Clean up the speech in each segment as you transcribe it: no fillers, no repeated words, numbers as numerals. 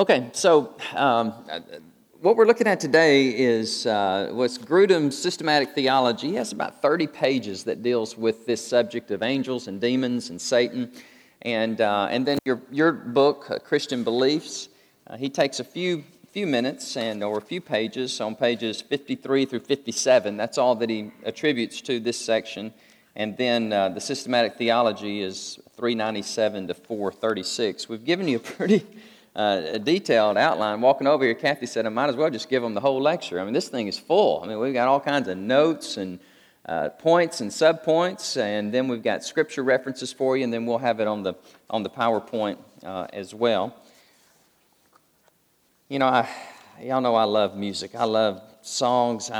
Okay, so what we're looking at today is what's Grudem's systematic theology. He has about 30 pages that deals with this subject of angels and demons and Satan. And then your book, Christian Beliefs, he takes a few minutes and or a few pages on pages 53 through 57. That's all that he attributes to this section. And then the systematic theology is 397 to 436. We've given you a pretty detailed outline. Walking over here, Kathy said, I might as well just give them the whole lecture. I mean, this thing is full. I mean, we've got all kinds of notes and points and subpoints, and then we've got scripture references for you, and then we'll have it on the PowerPoint as well. You know, y'all know I love music. I love songs.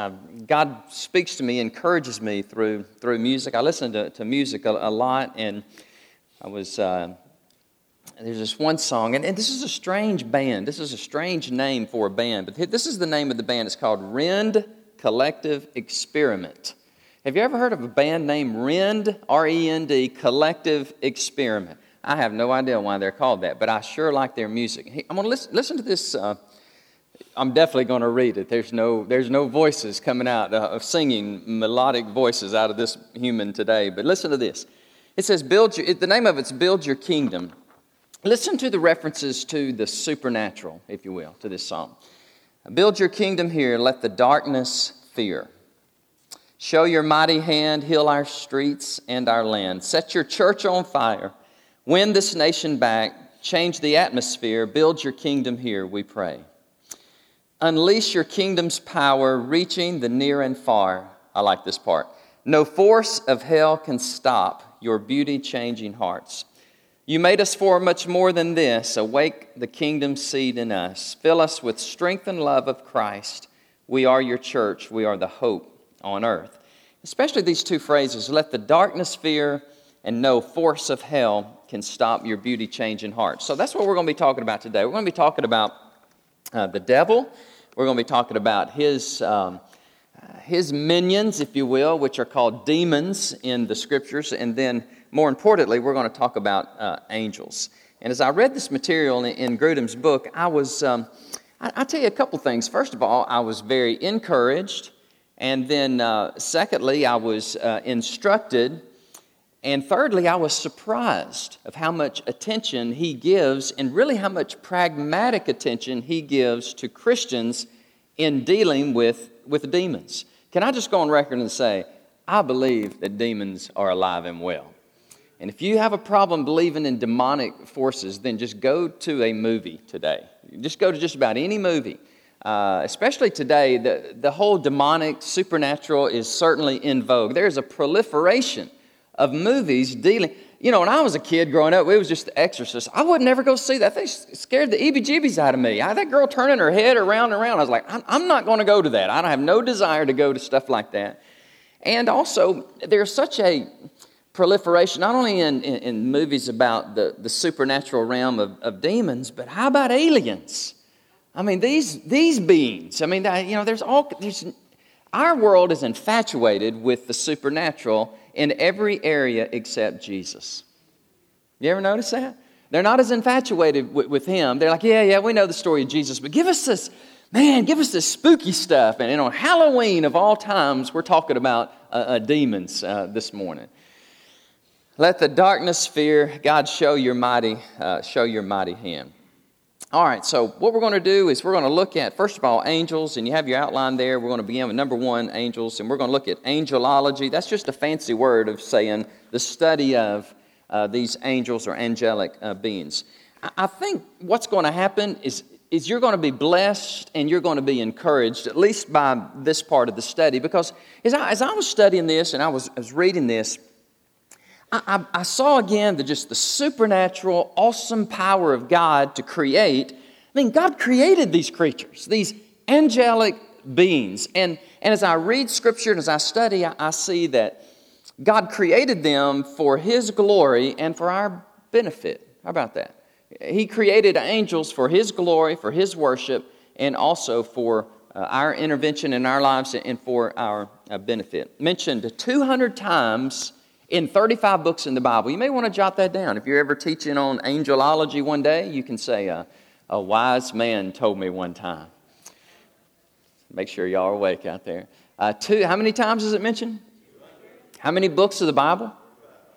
God speaks to me, encourages me through music. I listen to music a lot, and I was there's this one song, and this is a strange band. This is a strange name for a band, but this is the name of the band. It's called Rend Collective Experiment. Have you ever heard of a band named Rend, R-E-N-D, Collective Experiment? I have no idea why they're called that, but I sure like their music. Hey, I'm going to listen to this. I'm definitely going to read it. There's no voices coming out of singing, melodic voices out of this human today. But listen to this. It says, the name of it's Build Your Kingdom. Listen to the references to the supernatural, if you will, to this psalm. Build your kingdom here, let the darkness fear. Show your mighty hand, heal our streets and our land. Set your church on fire. Win this nation back. Change the atmosphere. Build your kingdom here, we pray. Unleash your kingdom's power, reaching the near and far. I like this part. No force of hell can stop your beauty-changing hearts. You made us for much more than this. Awake the kingdom seed in us. Fill us with strength and love of Christ. We are your church. We are the hope on earth. Especially these two phrases, let the darkness fear and no force of hell can stop your beauty-changing heart. So that's what we're going to be talking about today. We're going to be talking about the devil. We're going to be talking about his minions, if you will, which are called demons in the Scriptures. And then, more importantly, we're going to talk about angels. And as I read this material in Grudem's book, I tell you a couple things. First of all, I was very encouraged. And then secondly, I was instructed. And thirdly, I was surprised of how much attention he gives and really how much pragmatic attention he gives to Christians in dealing with demons. Can I just go on record and say, I believe that demons are alive and well. And if you have a problem believing in demonic forces, then just go to a movie today. Just go to just about any movie. Especially today, the whole demonic supernatural is certainly in vogue. There's a proliferation of movies dealing... You know, when I was a kid growing up, it was just The Exorcist. I would never go see that. That thing scared the eebie-jeebies out of me. That girl turning her head around and around. I was like, I'm not going to go to that. I have no desire to go to stuff like that. And also, there's such a proliferation, not only in movies about the supernatural realm of demons, but how about aliens? I mean, these beings, I mean, you know, our world is infatuated with the supernatural in every area except Jesus. You ever notice that? They're not as infatuated with him. They're like, yeah, we know the story of Jesus, but give us this spooky stuff. And on Halloween of all times, we're talking about demons this morning. Let the darkness fear, God, show your mighty hand. All right, so what we're going to do is we're going to look at, first of all, angels, and you have your outline there. We're going to begin with number one, angels, and we're going to look at angelology. That's just a fancy word of saying the study of these angels or angelic beings. I think what's going to happen is you're going to be blessed and you're going to be encouraged, at least by this part of the study, because as I was studying this and I was reading this, I saw again the supernatural, awesome power of God to create. I mean, God created these creatures, these angelic beings. And as I read Scripture and as I study, I see that God created them for His glory and for our benefit. How about that? He created angels for His glory, for His worship, and also for our intervention in our lives and for our benefit. Mentioned 200 times in 35 books in the Bible. You may want to jot that down. If you're ever teaching on angelology one day, you can say, A wise man told me one time. Make sure y'all are awake out there. How many times is it mentioned? How many books of the Bible?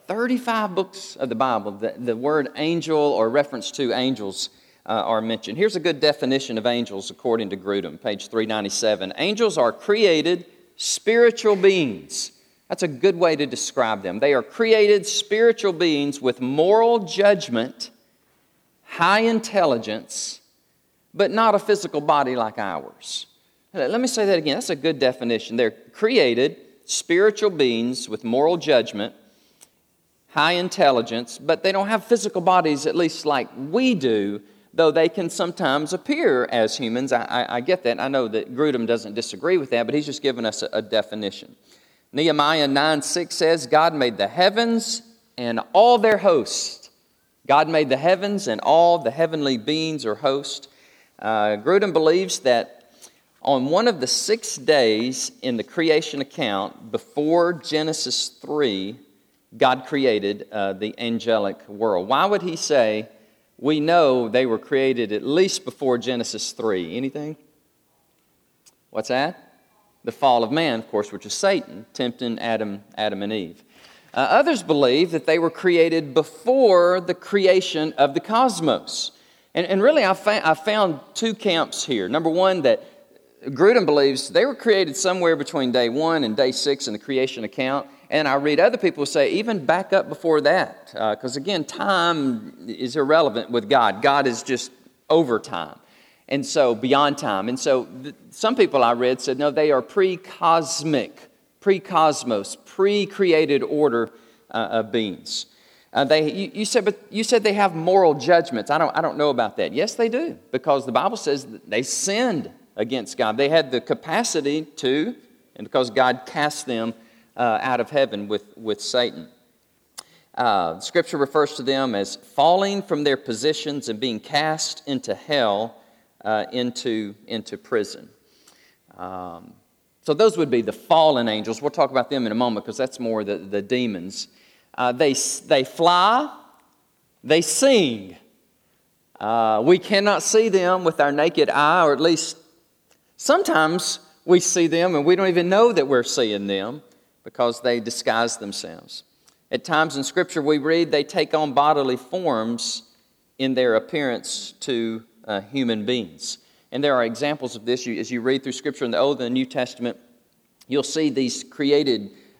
35 books of the Bible. The word angel or reference to angels are mentioned. Here's a good definition of angels according to Grudem, page 397. Angels are created spiritual beings. That's a good way to describe them. They are created spiritual beings with moral judgment, high intelligence, but not a physical body like ours. Let me say that again. That's a good definition. They're created spiritual beings with moral judgment, high intelligence, but they don't have physical bodies, at least like we do, though they can sometimes appear as humans. I get that. I know that Grudem doesn't disagree with that, but he's just giving us a definition. Nehemiah 9:6 says, God made the heavens and all their hosts. God made the heavens and all the heavenly beings or hosts. Grudem believes that on one of the 6 days in the creation account, before Genesis 3, God created the angelic world. Why would he say, we know they were created at least before Genesis 3? Anything? What's that? The fall of man, of course, which is Satan, tempting Adam and Eve. Others believe that they were created before the creation of the cosmos. And really, I found two camps here. Number one, that Grudem believes they were created somewhere between day 1 and day 6 in the creation account. And I read other people say even back up before that. Because again, time is irrelevant with God. God is just over time. And so, beyond time. And so, some people I read said, no, they are pre-cosmic, pre-cosmos, pre-created order of beings. You said they have moral judgments. I don't know about that. Yes, they do, because the Bible says that they sinned against God. They had the capacity to, and because God cast them out of heaven with Satan. Scripture refers to them as falling from their positions and being cast into hell. Into prison. So those would be the fallen angels. We'll talk about them in a moment because that's more the demons. They fly, they sing. We cannot see them with our naked eye, or at least sometimes we see them and we don't even know that we're seeing them because they disguise themselves. At times in Scripture we read they take on bodily forms in their appearance to human beings. And there are examples of this. As you read through Scripture in the Old and the New Testament, you'll see these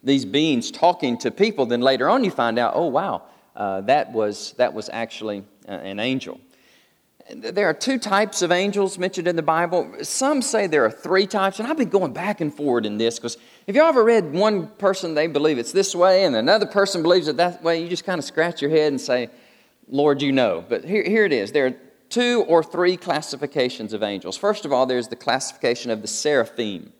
beings talking to people. Then later on you find out, oh wow, that was actually an angel. There are two types of angels mentioned in the Bible. Some say there are three types, and I've been going back and forward in this, because if y'all ever read one person, they believe it's this way, and another person believes it that way, you just kind of scratch your head and say, Lord, you know. But here it is. There are two or three classifications of angels. First of all, there's the classification of the seraphim.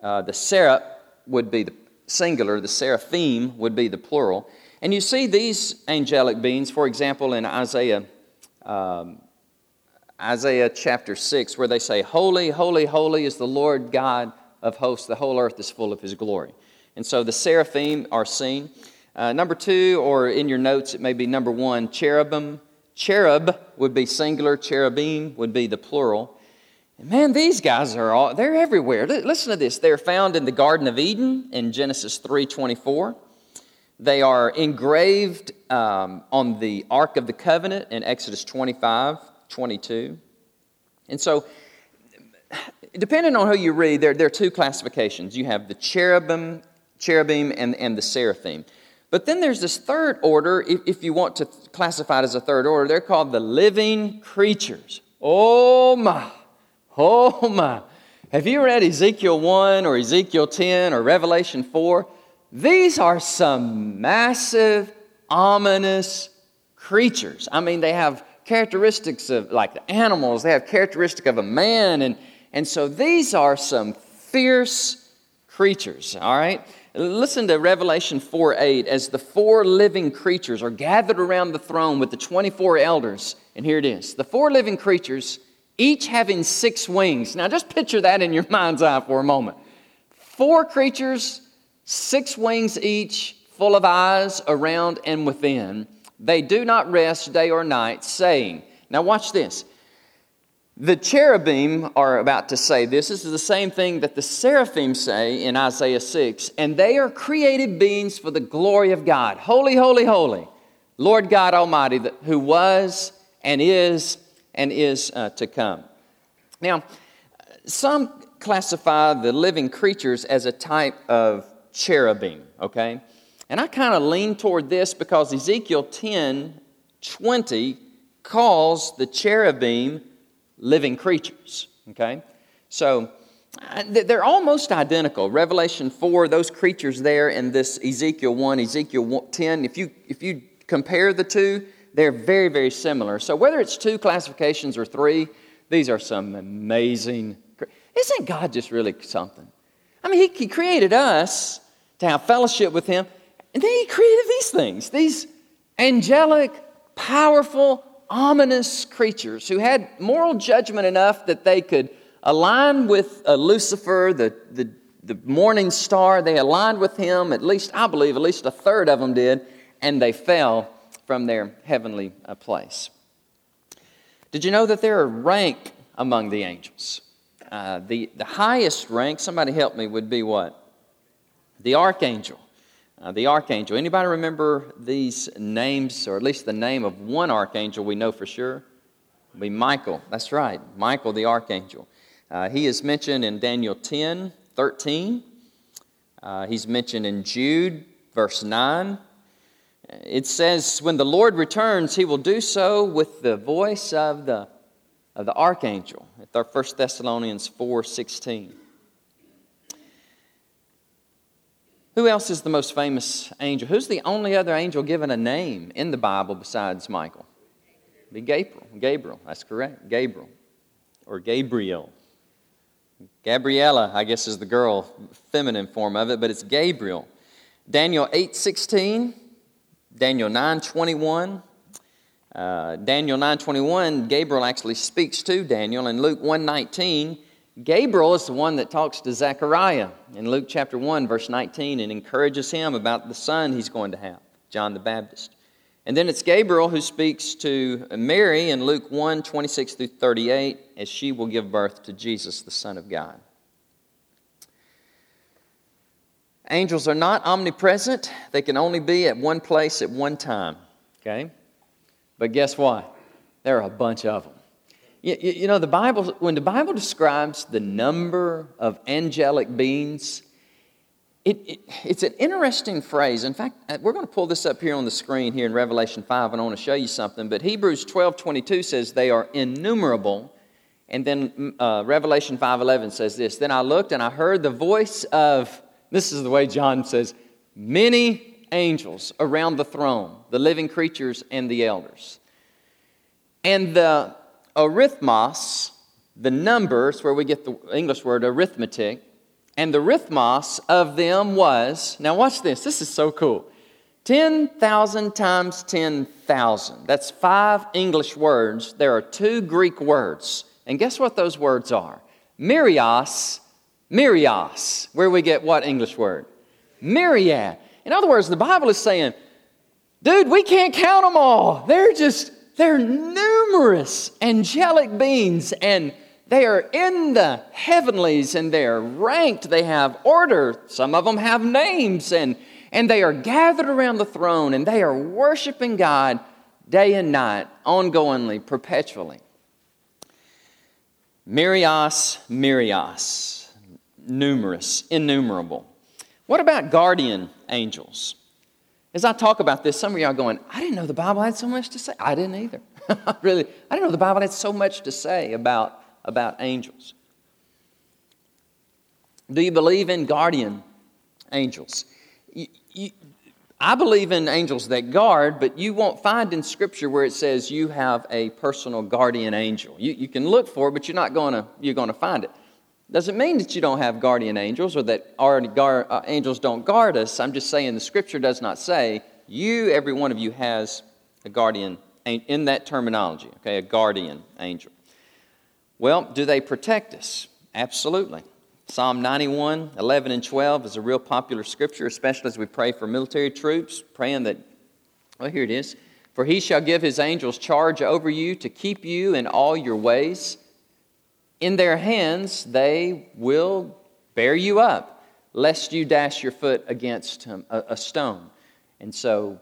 The seraph would be the singular, the seraphim would be the plural. And you see these angelic beings, for example, in Isaiah chapter 6, where they say, Holy, holy, holy is the Lord God of hosts. The whole earth is full of His glory. And so the seraphim are seen. Number two, or in your notes, it may be number one, cherubim. Cherub would be singular. Cherubim would be the plural. And man, these guys they're everywhere. Listen to this. They're found in the Garden of Eden in Genesis 3:24. They are engraved on the Ark of the Covenant in Exodus 25:22. And so, depending on who you read, there are two classifications. You have the cherubim, and the seraphim. But then there's this third order, if you want to classify it as a third order. They're called the living creatures. Oh my, oh my. Have you read Ezekiel 1 or Ezekiel 10 or Revelation 4? These are some massive, ominous creatures. I mean, they have characteristics of like the animals. They have characteristic of a man. And so these are some fierce creatures, all right? Listen to Revelation 4:8 as the four living creatures are gathered around the throne with the 24 elders. And here it is. The four living creatures, each having 6 wings. Now just picture that in your mind's eye for a moment. 4 creatures, 6 wings each, full of eyes around and within. They do not rest day or night, saying, now watch this, The cherubim are about to say this. This is the same thing that the seraphim say in Isaiah 6. And they are created beings for the glory of God. Holy, holy, holy, Lord God Almighty, who was and is to come. Now, some classify the living creatures as a type of cherubim, okay? And I kind of lean toward this because Ezekiel 10:20 calls the cherubim living creatures, okay? So they're almost identical. Revelation 4, those creatures there, and this Ezekiel 1, Ezekiel 10, if you compare the two, they're very, very similar. So whether it's two classifications or three, these are some amazing... Isn't God just really something? I mean, he created us to have fellowship with him, and then he created these things, these angelic, powerful, ominous creatures who had moral judgment enough that they could align with Lucifer, the morning star. They aligned with him, at least, I believe, at least a third of them did, and they fell from their heavenly place. Did you know that there are rank among the angels? The highest rank, somebody help me, would be what? The archangel. Anybody remember these names, or at least the name of one archangel we know for sure? It'd be Michael. That's right, Michael the archangel. He is mentioned in Daniel 10:13. He's mentioned in Jude, verse 9. It says, when the Lord returns, he will do so with the voice of the archangel. 1 Thessalonians 4:16. Who else is the most famous angel? Who's the only other angel given a name in the Bible besides Michael? It'd be Gabriel. Gabriel, that's correct. Gabriel. Or Gabriel. Gabriella, I guess, is the girl, feminine form of it, but it's Gabriel. Daniel 8:16. Daniel 9:21. Daniel 9:21, Gabriel actually speaks to Daniel. In Luke 1:19, Gabriel is the one that talks to Zechariah in Luke chapter 1, verse 19, and encourages him about the son he's going to have, John the Baptist. And then it's Gabriel who speaks to Mary in Luke 1:26 through 38, as she will give birth to Jesus, the Son of God. Angels are not omnipresent. They can only be at one place at one time, okay? But guess what? There are a bunch of them. You know, the Bible, when the Bible describes the number of angelic beings, it's an interesting phrase. In fact, we're going to pull this up here on the screen here in Revelation 5, and I want to show you something. But Hebrews 12:22 says they are innumerable. And then Revelation 5:11 says this, then I looked and I heard the voice of, this is the way John says, many angels around the throne, the living creatures and the elders. And the arithmos, the numbers, where we get the English word arithmetic, and the rhythmos of them was, now watch this, this is so cool, 10,000 times 10,000. That's 5 English words. There are 2 Greek words. And guess what those words are? Myrios, myrios, where we get what English word? Myriad. In other words, the Bible is saying, dude, we can't count them all. They're numerous angelic beings, and they are in the heavenlies, and they're ranked. They have order. Some of them have names, and they are gathered around the throne, and they are worshiping God day and night, ongoingly, perpetually. Myrios, myrios, numerous, innumerable. What about guardian angels? As I talk about this, some of y'all are going, I didn't know the Bible had so much to say. I didn't either. Really, I didn't know the Bible had so much to say about angels. Do you believe in guardian angels? I believe in angels that guard, but you won't find in Scripture where it says you have a personal guardian angel. You can look for it, but you're going to find it. Doesn't mean that you don't have guardian angels or that angels don't guard us. I'm just saying the Scripture does not say every one of you has a guardian in that terminology, okay, a guardian angel. Well, do they protect us? Absolutely. Psalm 91:11-12 is a real popular Scripture, especially as we pray for military troops, praying that, well, here it is, for he shall give his angels charge over you to keep you in all your ways. In their hands they will bear you up, lest you dash your foot against a stone. And so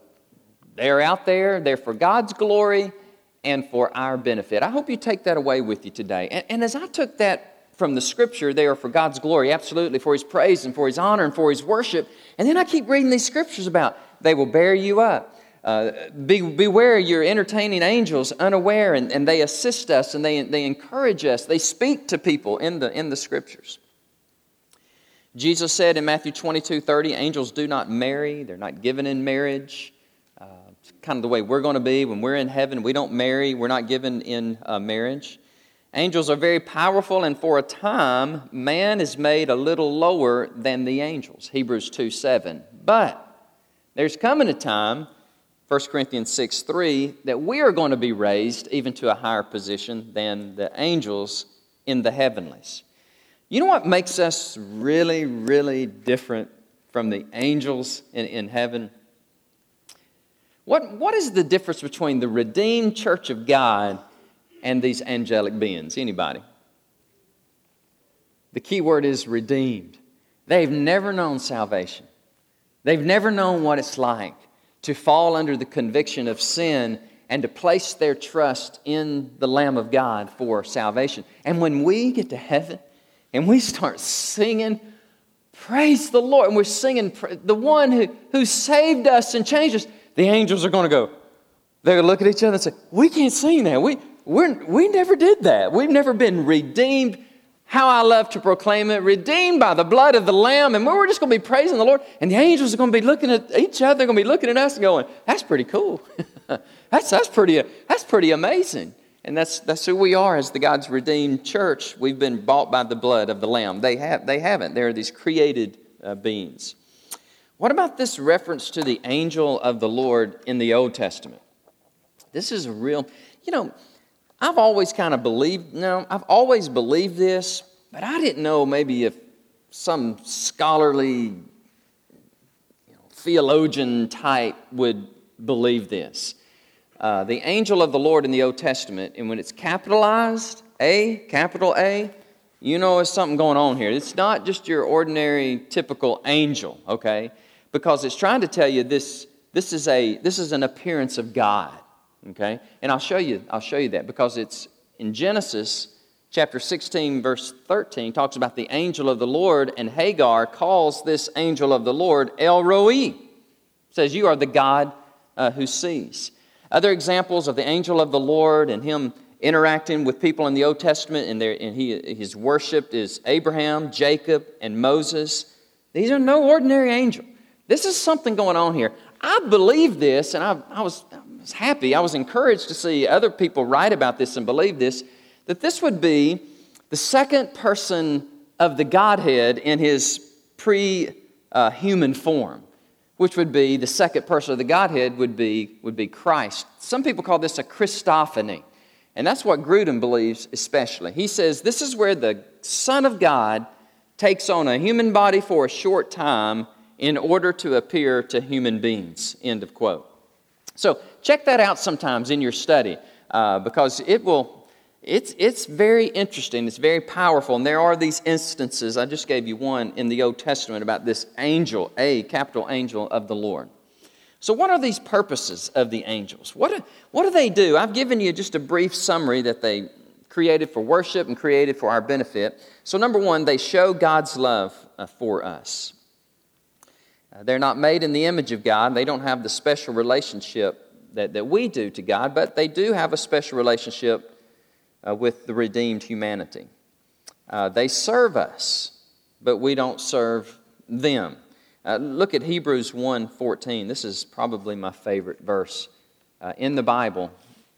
they're out there. They're for God's glory and for our benefit. I hope you take that away with you today. And as I took that from the Scripture, they are for God's glory, absolutely, for His praise and for His honor and for His worship. And then I keep reading these Scriptures about they will bear you up. Beware your entertaining angels, unaware, and they assist us and they encourage us. They speak to people in the Scriptures. Jesus said in Matthew 22:30, angels do not marry. They're not given in marriage. It's kind of the way we're going to be. When we're in heaven, we don't marry. We're not given in marriage. Angels are very powerful, and for a time, man is made a little lower than the angels, Hebrews 2:7. But there's coming a time, 1 Corinthians 6:3, that we are going to be raised even to a higher position than the angels in the heavenlies. You know what makes us really, really different from the angels in heaven? What is the difference between the redeemed church of God and these angelic beings? Anybody? The key word is redeemed. They've never known salvation. They've never known what it's like to fall under the conviction of sin and to place their trust in the Lamb of God for salvation. And when we get to heaven and we start singing, praise the Lord, and we're singing the one who saved us and changed us, the angels are going to go, they're going to look at each other and say, we can't sing that. We never did that. We've never been redeemed. How I love to proclaim it. Redeemed by the blood of the Lamb. And we're just going to be praising the Lord. And the angels are going to be looking at each other. They're going to be looking at us and going, that's pretty cool. that's pretty amazing. And that's who we are as the God's redeemed church. We've been bought by the blood of the Lamb. They haven't. They're these created beings. What about this reference to the angel of the Lord in the Old Testament? This is a real, I've always kind of believed, this, but I didn't know maybe if some scholarly theologian type would believe this. The angel of the Lord in the Old Testament, and when it's capitalized, A, capital A, there's something going on here. It's not just your ordinary, typical angel, okay? Because it's trying to tell you this is an appearance of God. Okay, and I'll show you that, because it's in Genesis chapter 16, verse 13, talks about the angel of the Lord, and Hagar calls this angel of the Lord El Roi. Says, you are the God who sees. Other examples of the angel of the Lord and him interacting with people in the Old Testament, and his worship is Abraham, Jacob, and Moses. These are no ordinary angel. This is something going on here. I believe this, and I was happy. I was encouraged to see other people write about this and believe this, that this would be the second person of the Godhead in his pre-human form, which would be the second person of the Godhead would be Christ. Some people call this a Christophany, and that's what Grudem believes especially. He says this is where the Son of God takes on a human body for a short time in order to appear to human beings, end of quote. So check that out sometimes in your study, because it's very interesting, it's very powerful, and there are these instances, I just gave you one in the Old Testament about this angel, a capital angel of the Lord. So what are these purposes of the angels? What do they do? I've given you just a brief summary that they created for worship and created for our benefit. So number one, they show God's love for us. They're not made in the image of God. They don't have the special relationship that we do to God, but they do have a special relationship with the redeemed humanity. They serve us, but we don't serve them. Look at Hebrews 1:14. This is probably my favorite verse in the Bible,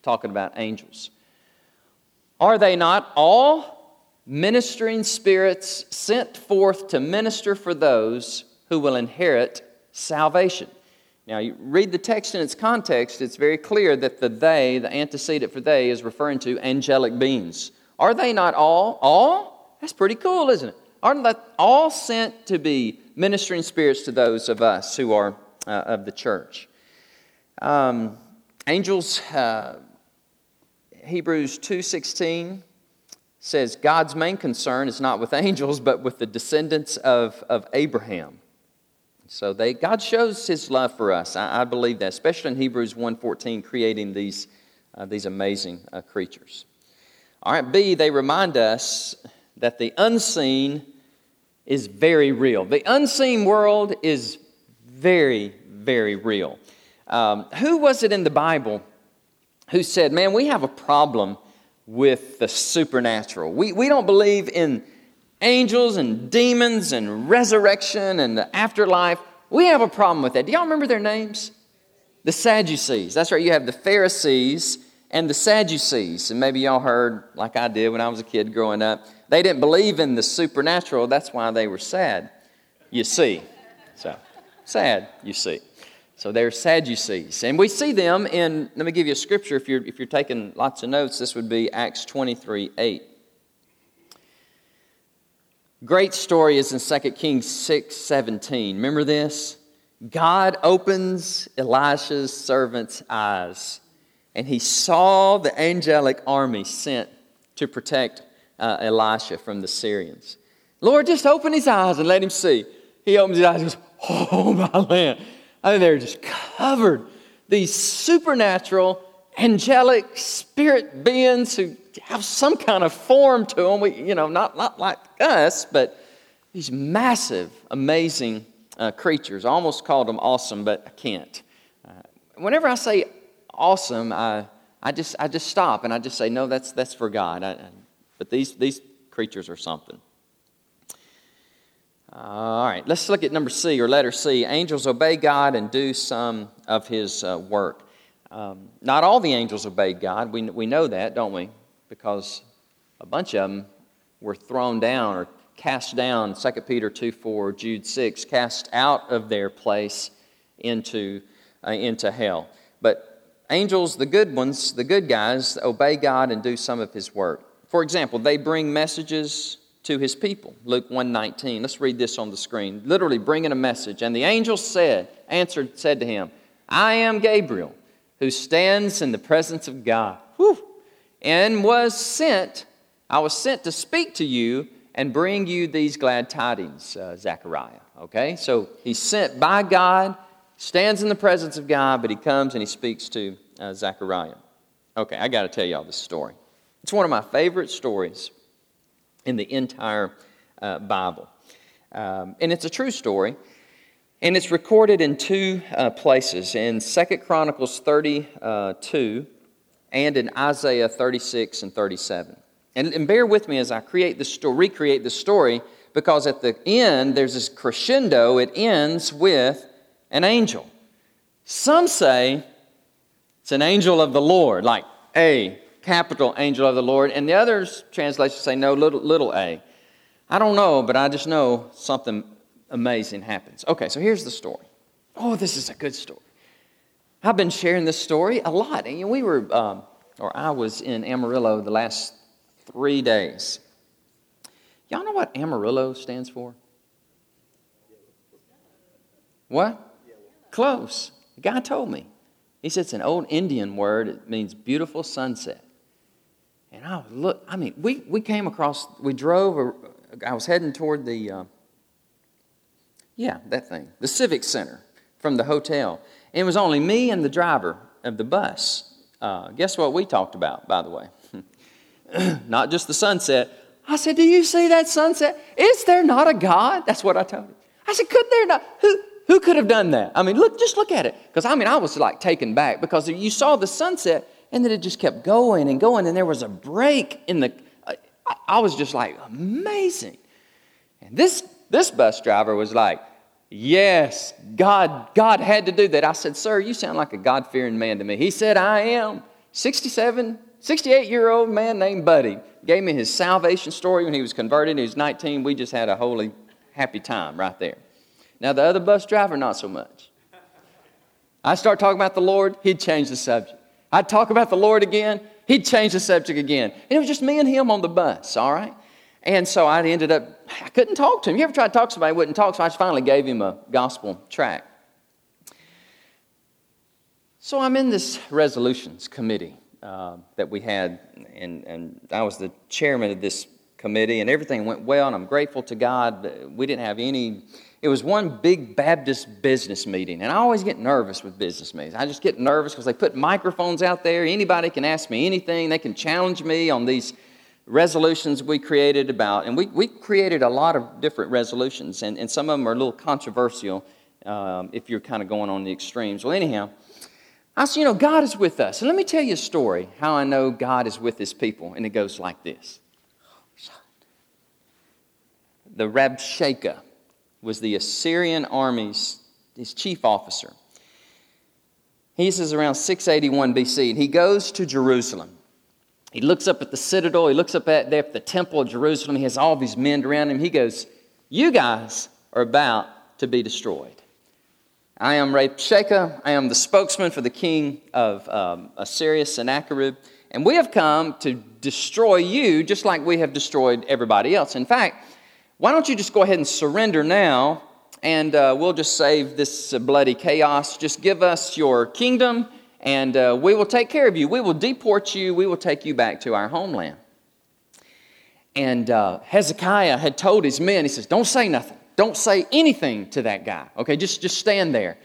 talking about angels. Are they not all ministering spirits sent forth to minister for those who will inherit salvation? Now, you read the text in its context, it's very clear that the they, the antecedent for they, is referring to angelic beings. Are they not all? All? That's pretty cool, isn't it? Aren't they all sent to be ministering spirits to those of us who are of the church? Angels, Hebrews 2:16 says God's main concern is not with angels, but with the descendants of Abraham. So God shows his love for us. I believe that, especially in Hebrews 1:14, creating these amazing creatures. All right, B, they remind us that the unseen is very real. The unseen world is very, very real. Who was it in the Bible who said, man, we have a problem with the supernatural? We don't believe in angels and demons and resurrection and the afterlife. We have a problem with that. Do y'all remember their names? The Sadducees. That's right, you have the Pharisees and the Sadducees. And maybe y'all heard, like I did when I was a kid growing up, they didn't believe in the supernatural. That's why they were sad, you see. So they're Sadducees. And we see them in, let me give you a scripture if you're taking lots of notes. This would be Acts 23:8. Great story is in 2 Kings 6:17. Remember this? God opens Elisha's servant's eyes, and he saw the angelic army sent to protect Elisha from the Syrians. Lord, just open his eyes and let him see. He opens his eyes and goes, oh, my land. I mean, they're just covered. These supernatural, angelic spirit beings who have some kind of form to them. We, not like us, but these massive, amazing creatures. I almost called them awesome, but I can't. Whenever I say awesome, I just stop and I just say, no, that's for God. But these creatures are something. All right, let's look at number C, or letter C. Angels obey God and do some of his work. Not all the angels obeyed God. We know that, don't we? Because a bunch of them were thrown down or cast down. 2 Peter 2:4, Jude 6, cast out of their place into hell. But angels, the good ones, the good guys, obey God and do some of his work. For example, they bring messages to his people. Luke 1:19. Let's read this on the screen. Literally bringing a message. And the angel said to him, I am Gabriel, who stands in the presence of God. Whew. And I was sent to speak to you and bring you these glad tidings, Zechariah. Okay, so he's sent by God, stands in the presence of God, but he comes and he speaks to Zechariah. Okay, I got to tell y'all this story. It's one of my favorite stories in the entire Bible. And it's a true story. And it's recorded in two places, in 2 Chronicles 32 and in Isaiah 36 and 37. And bear with me as I recreate the story, because at the end, there's this crescendo. It ends with an angel. Some say it's an angel of the Lord, like a capital angel of the Lord, and the other translations say no, little a. I don't know, but I just know something amazing happens. Okay, so here's the story. Oh, this is a good story. I've been sharing this story a lot. And we were, I was in Amarillo the last 3 days. Y'all know what Amarillo stands for? What? Close. The guy told me. He said it's an old Indian word. It means beautiful sunset. And I would look, I mean, I was heading toward the Civic Center from the hotel. And it was only me and the driver of the bus. Guess what we talked about, by the way? Not just the sunset. I said, do you see that sunset? Is there not a God? That's what I told him. I said, could there not? Who could have done that? I mean, look at it. Because, I was like taken back, because you saw the sunset, and then it just kept going and going, and there was a break in the... I was just like, amazing. And this bus driver was like, yes, God had to do that. I said, sir, you sound like a God-fearing man to me. He said, I am. 68-year-old man named Buddy gave me his salvation story when he was converted. He was 19. We just had a holy, happy time right there. Now, the other bus driver, not so much. I start talking about the Lord, he'd change the subject. I'd talk about the Lord again, he'd change the subject again. And it was just me and him on the bus, all right? And so I couldn't talk to him. You ever tried to talk to somebody who wouldn't talk? So I just finally gave him a gospel tract. So I'm in this resolutions committee that we had, and I was the chairman of this committee, and everything went well, and I'm grateful to God. We didn't have any. It was one big Baptist business meeting, and I always get nervous with business meetings. I just get nervous because they put microphones out there. Anybody can ask me anything. They can challenge me on these resolutions we created about, and we created a lot of different resolutions, and some of them are a little controversial if you're kind of going on the extremes. Well, anyhow, I said, God is with us. And let me tell you a story, how I know God is with his people, and it goes like this. The Rabshakeh was the Assyrian army's his chief officer. He says around 681 BC, and he goes to Jerusalem. He looks up at the citadel. He looks up there at the temple of Jerusalem. He has all these men around him. He goes, you guys are about to be destroyed. I am Rabshakeh. I am the spokesman for the king of Assyria, Sennacherib. And we have come to destroy you just like we have destroyed everybody else. In fact, why don't you just go ahead and surrender now, and we'll just save this bloody chaos. Just give us your kingdom, and we will take care of you. We will deport you. We will take you back to our homeland. And Hezekiah had told his men, he says, don't say nothing. Don't say anything to that guy. Okay, just stand there.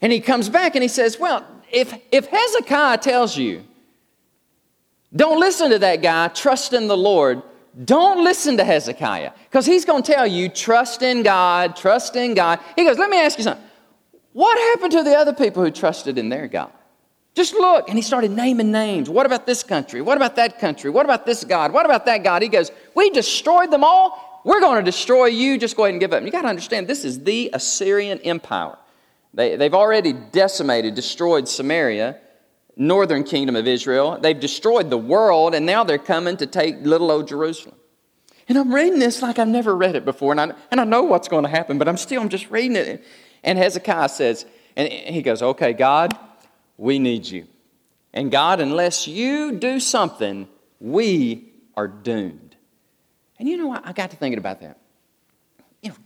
And he comes back and he says, well, if Hezekiah tells you, don't listen to that guy, trust in the Lord, don't listen to Hezekiah, because he's going to tell you, trust in God, trust in God. He goes, let me ask you something. What happened to the other people who trusted in their God? Just look. And he started naming names. What about this country? What about that country? What about this God? What about that God? He goes, we destroyed them all. We're going to destroy you. Just go ahead and give up. And you got to understand, this is the Assyrian Empire. They've already decimated, destroyed Samaria, northern kingdom of Israel. They've destroyed the world, and now they're coming to take little old Jerusalem. And I'm reading this like I've never read it before, and I know what's going to happen, but I'm just reading it. And Hezekiah says, and he goes, okay, God, we need you. And God, unless you do something, we are doomed. And you know what? I got to thinking about that.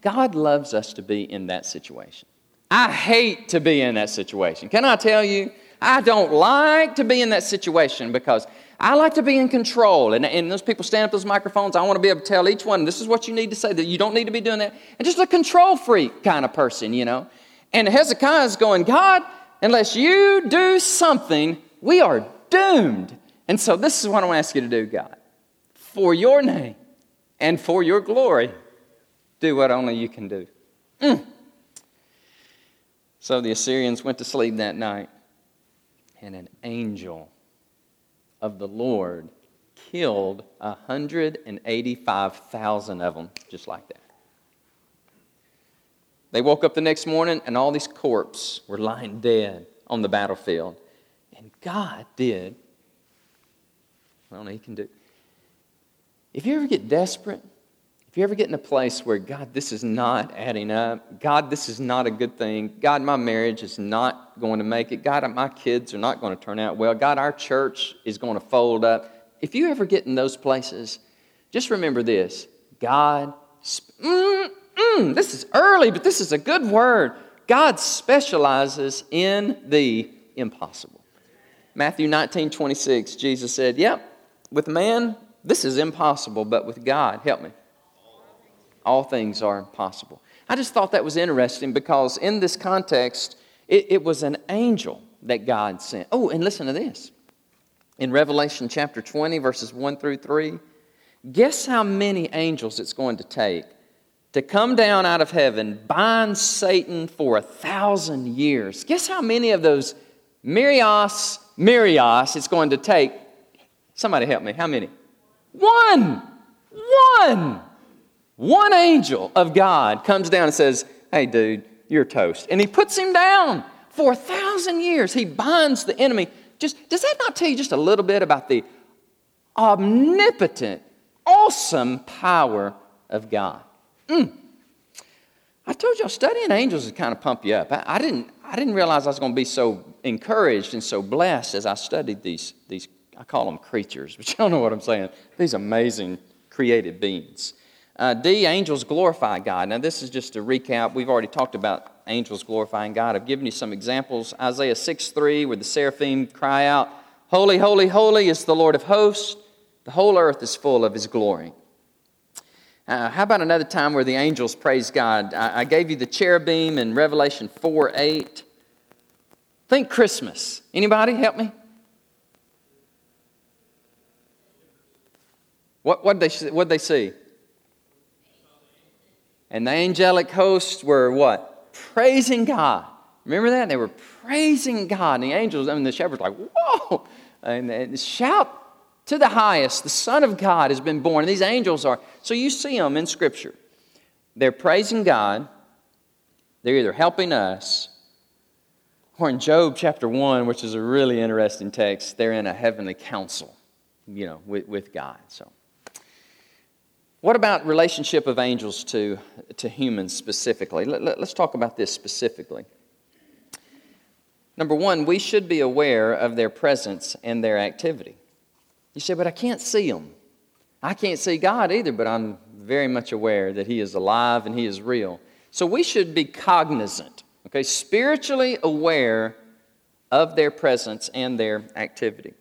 God loves us to be in that situation. I hate to be in that situation. Can I tell you? I don't like to be in that situation because I like to be in control. And those people stand up those microphones, I want to be able to tell each one, this is what you need to say, that you don't need to be doing that. And just a control freak kind of person, And Hezekiah's going, God, unless you do something, we are doomed. And so this is what I want to ask you to do, God. For your name, and for your glory, do what only you can do. So the Assyrians went to sleep that night, and an angel of the Lord killed 185,000 of them, just like that. They woke up the next morning, and all these corpses were lying dead on the battlefield. And God did what only he can do. If you ever get desperate, if you ever get in a place where, God, this is not adding up, God, this is not a good thing, God, my marriage is not going to make it, God, my kids are not going to turn out well, God, our church is going to fold up. If you ever get in those places, just remember this. God, this is early, but this is a good word. God specializes in the impossible. Matthew 19:26, Jesus said, yep, with man, this is impossible, but with God, help me, all things are impossible. I just thought that was interesting because in this context, it was an angel that God sent. Oh, and listen to this. In Revelation chapter 20, verses 1 through 3, guess how many angels it's going to take to come down out of heaven, bind Satan for 1,000 years. Guess how many of those myrios it's going to take. Somebody help me. How many? One angel of God comes down and says, hey, dude, you're toast. And he puts him down for 1,000 years. He binds the enemy. Does that not tell you just a little bit about the omnipotent, awesome power of God? I told y'all, studying angels would kind of pump you up. I didn't realize I was going to be so encouraged and so blessed as I studied these. I call them creatures, but you don't know what I'm saying. These amazing created beings. D, angels glorify God. Now, this is just a recap. We've already talked about angels glorifying God. I've given you some examples. Isaiah 6:3, where the seraphim cry out, Holy, holy, holy is the Lord of hosts. The whole earth is full of his glory. How about another time where the angels praise God? I gave you the cherubim in Revelation 4:8. Think Christmas. Anybody help me? What'd they see? And the angelic hosts were what? Praising God. Remember that? They were praising God. And the angels, the shepherds were like, whoa! And shout to the highest, the Son of God has been born. And these angels are. So you see them in Scripture. They're praising God. They're either helping us, or in Job chapter 1, which is a really interesting text, they're in a heavenly council, with God. So what about relationship of angels to humans specifically? Let's talk about this specifically. Number one, we should be aware of their presence and their activity. You say, but I can't see them. I can't see God either, but I'm very much aware that he is alive and he is real. So we should be cognizant, spiritually aware of their presence and their activity.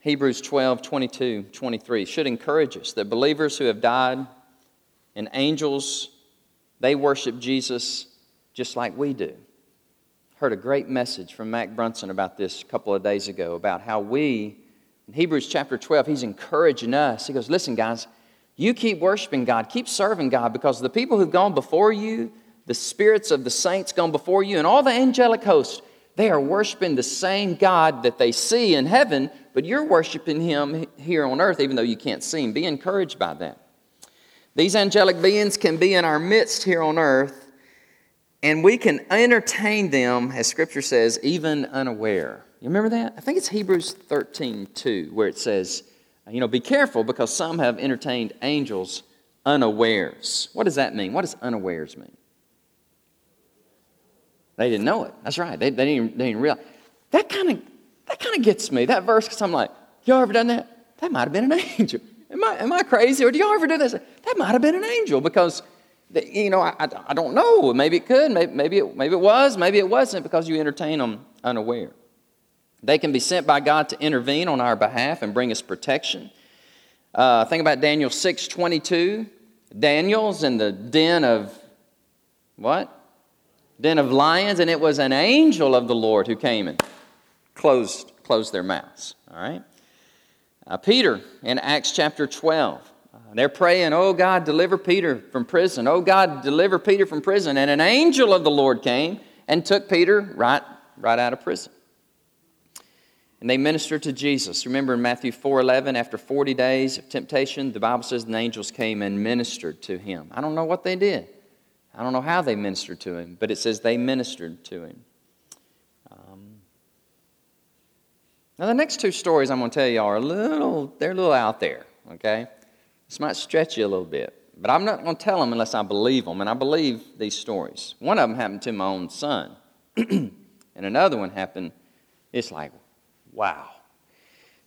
Hebrews 12:22-23 should encourage us that believers who have died and angels, they worship Jesus just like we do. Heard a great message from Mac Brunson about this a couple of days ago, about how we, in Hebrews chapter 12, he's encouraging us. He goes, listen, guys, you keep worshiping God, keep serving God, because the people who've gone before you, the spirits of the saints gone before you, and all the angelic hosts, they are worshiping the same God that they see in heaven, but you're worshiping him here on earth, even though you can't see him. Be encouraged by that. These angelic beings can be in our midst here on earth, and we can entertain them, as Scripture says, even unaware. You remember that? I think it's Hebrews 13:2, where it says, be careful because some have entertained angels unawares. What does that mean? What does unawares mean? They didn't know it. That's right. They didn't realize. That kind of gets me, that verse, because I'm like, y'all ever done that? That might have been an angel. Am I crazy? Or do y'all ever do this? That might have been an angel, because I don't know. Maybe it could. Maybe it was. Maybe it wasn't, because you entertain them unaware. They can be sent by God to intervene on our behalf and bring us protection. Think about Daniel 6:22. Daniel's in the den of what? Den of lions, and it was an angel of the Lord who came and closed their mouths. All right. Peter in Acts chapter 12. They're praying, oh God, deliver Peter from prison. Oh God, deliver Peter from prison. And an angel of the Lord came and took Peter right out of prison. And they ministered to Jesus. Remember in Matthew 4:11, after 40 days of temptation, the Bible says the angels came and ministered to him. I don't know what they did. I don't know how they ministered to him, but it says they ministered to him. Now the next two stories I'm going to tell you are they're a little out there, okay? This might stretch you a little bit, but I'm not going to tell them unless I believe them, and I believe these stories. One of them happened to my own son, and another one happened, it's like, wow.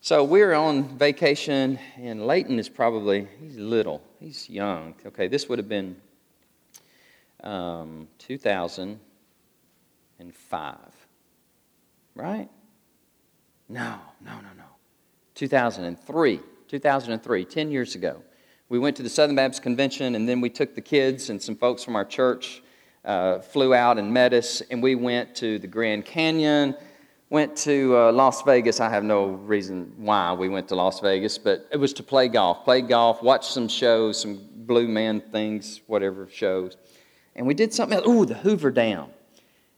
So we're on vacation, and Leighton is probably, he's little, he's young. Okay, this would have been 2005, right? No, 2003, 10 years ago. We went to the Southern Baptist Convention, and then we took the kids, and some folks from our church flew out and met us, and we went to the Grand Canyon, went to Las Vegas. I have no reason why we went to Las Vegas, but it was to play golf, watch some shows, some Blue Man Things, whatever shows. And we did something else. Ooh, the Hoover Dam.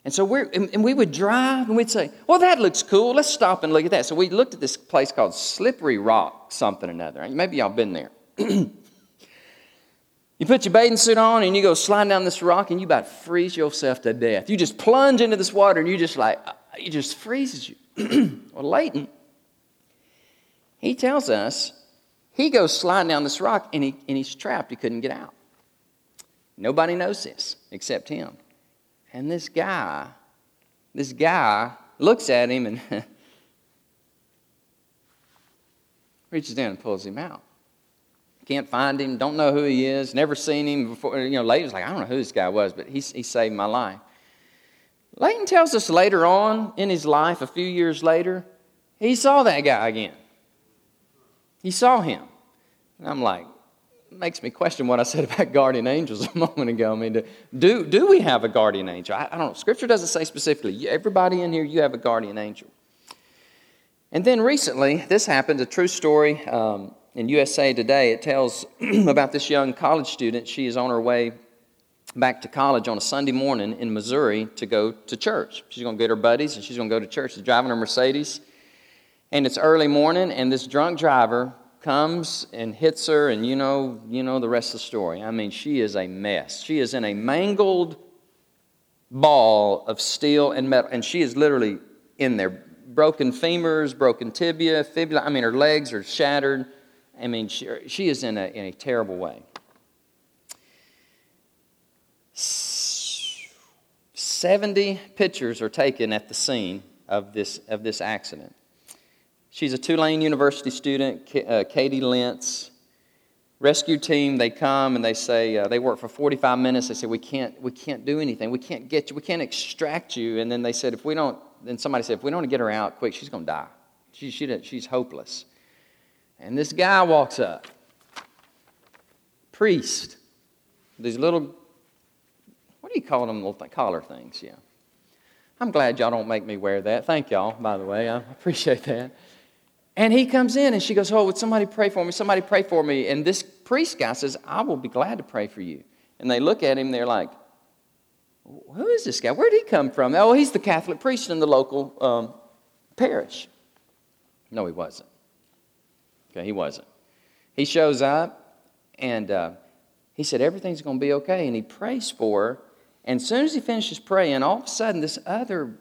And so we would drive, and we'd say, well, that looks cool. Let's stop and look at that. So we looked at this place called Slippery Rock something or another. Maybe y'all been there. You put your bathing suit on, and you go sliding down this rock, and you about freeze yourself to death. You just plunge into this water, and it just freezes you. Well, Leighton, he tells us, he goes sliding down this rock, and he's trapped. He couldn't get out. Nobody knows this except him. And this guy looks at him and reaches down and pulls him out. Can't find him, don't know who he is, never seen him before. Later's like, I don't know who this guy was, but he saved my life. Leighton tells us later on in his life, a few years later, he saw that guy again. He saw him. And I'm like, it makes me question what I said about guardian angels a moment ago. I mean, do we have a guardian angel? I don't know. Scripture doesn't say specifically. Everybody in here, you have a guardian angel. And then recently, this happened, a true story in USA Today. It tells about this young college student. She is on her way back to college on a Sunday morning in Missouri to go to church. She's going to get her buddies, and she's going to go to church. She's driving her Mercedes, and it's early morning, and this drunk driver comes and hits her, and you know the rest of the story. I mean, she is a mess. She is in a mangled ball of steel and metal, and she is literally in there. Broken femurs, broken tibia, fibula. I mean, her legs are shattered. I mean, she is in a terrible way. 70 pictures are taken at the scene of this accident. She's a Tulane University student, Katie Lentz. Rescue team, they come and they say, they work for 45 minutes. They say, we can't do anything. We can't get you. We can't extract you. And then they said, if we don't get her out quick, she's going to die. She's hopeless. And this guy walks up. Priest. These little, what do you call them, little collar things, yeah. I'm glad y'all don't make me wear that. Thank y'all, by the way. I appreciate that. And he comes in, and she goes, oh, would somebody pray for me? Somebody pray for me. And this priest guy says, I will be glad to pray for you. And they look at him, they're like, who is this guy? Where did he come from? Oh, he's the Catholic priest in the local parish. No, he wasn't. Okay, he wasn't. He shows up, and he said, everything's going to be okay. And he prays for her. And as soon as he finishes praying, all of a sudden, this other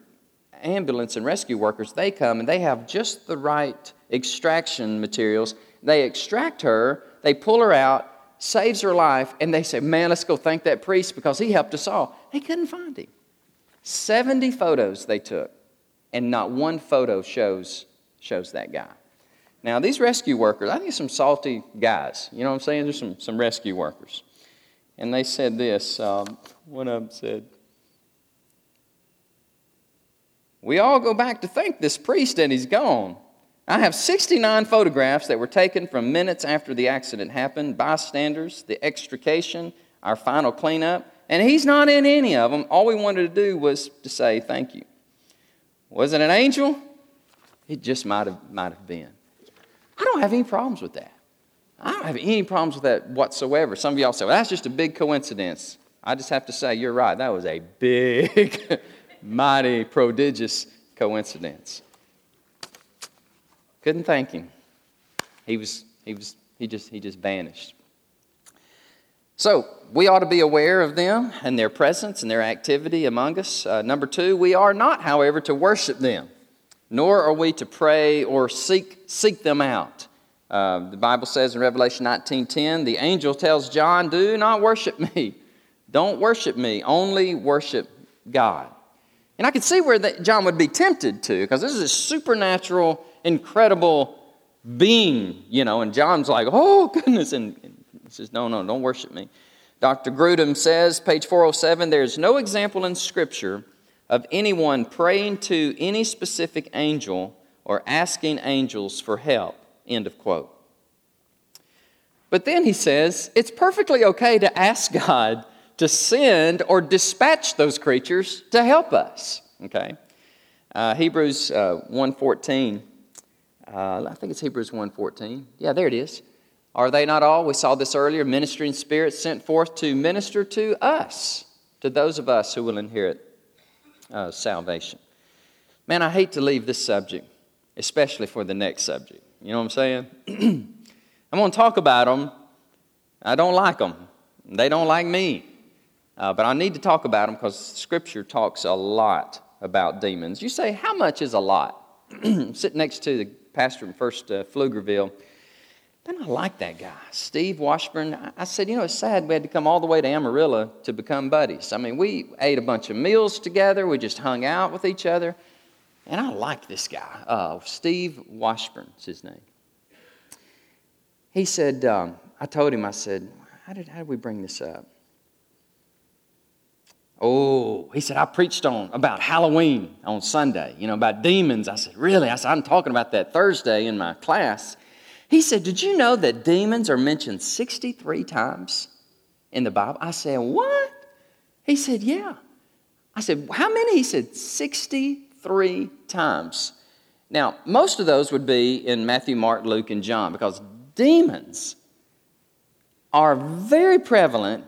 ambulance and rescue workers, they come, and they have just the right extraction materials. They extract her, they pull her out, saves her life, and they say, man, let's go thank that priest because he helped us all. They couldn't find him. 70 photos they took, and not one photo shows that guy. Now, these rescue workers, I think some salty guys. You know what I'm saying? There's some rescue workers. And they said this, one of them said, we all go back to thank this priest and he's gone. I have 69 photographs that were taken from minutes after the accident happened, bystanders, the extrication, our final cleanup, and he's not in any of them. All we wanted to do was to say thank you. Was it an angel? It just might have been. I don't have any problems with that. I don't have any problems with that whatsoever. Some of y'all say, well, that's just a big coincidence. I just have to say, you're right. That was a big, mighty, prodigious coincidence. Couldn't thank him. He just vanished. So we ought to be aware of them and their presence and their activity among us. Number two, we are not, however, to worship them, nor are we to pray or seek them out. The Bible says in Revelation 19:10, the angel tells John, do not worship me. Don't worship me. Only worship God. And I could see where John would be tempted to, because this is a supernatural, incredible being, you know. And John's like, oh, goodness. And he says, no, don't worship me. Dr. Grudem says, page 407, there's no example in Scripture of anyone praying to any specific angel or asking angels for help. End of quote. But then he says, it's perfectly okay to ask God to send or dispatch those creatures to help us. Okay? Hebrews 1:14. I think it's Hebrews 1:14. Yeah, there it is. Are they not all? We saw this earlier. Ministering spirits sent forth to minister to us, to those of us who will inherit salvation. Man, I hate to leave this subject, especially for the next subject. You know what I'm saying? I'm going to talk about them. I don't like them. They don't like me. But I need to talk about them because Scripture talks a lot about demons. You say, how much is a lot? Sitting next to the pastor in First Pflugerville. Then I like that guy, Steve Washburn. I said, you know, it's sad we had to come all the way to Amarillo to become buddies. I mean, we ate a bunch of meals together. We just hung out with each other. And I like this guy, Steve Washburn is his name. He said, I told him, I said, how did we bring this up? Oh, he said, I preached about Halloween on Sunday, about demons. I said, really? I said, I'm talking about that Thursday in my class. He said, did you know that demons are mentioned 63 times in the Bible? I said, what? He said, yeah. I said, how many? He said, 63 times. Now, most of those would be in Matthew, Mark, Luke, and John, because demons are very prevalent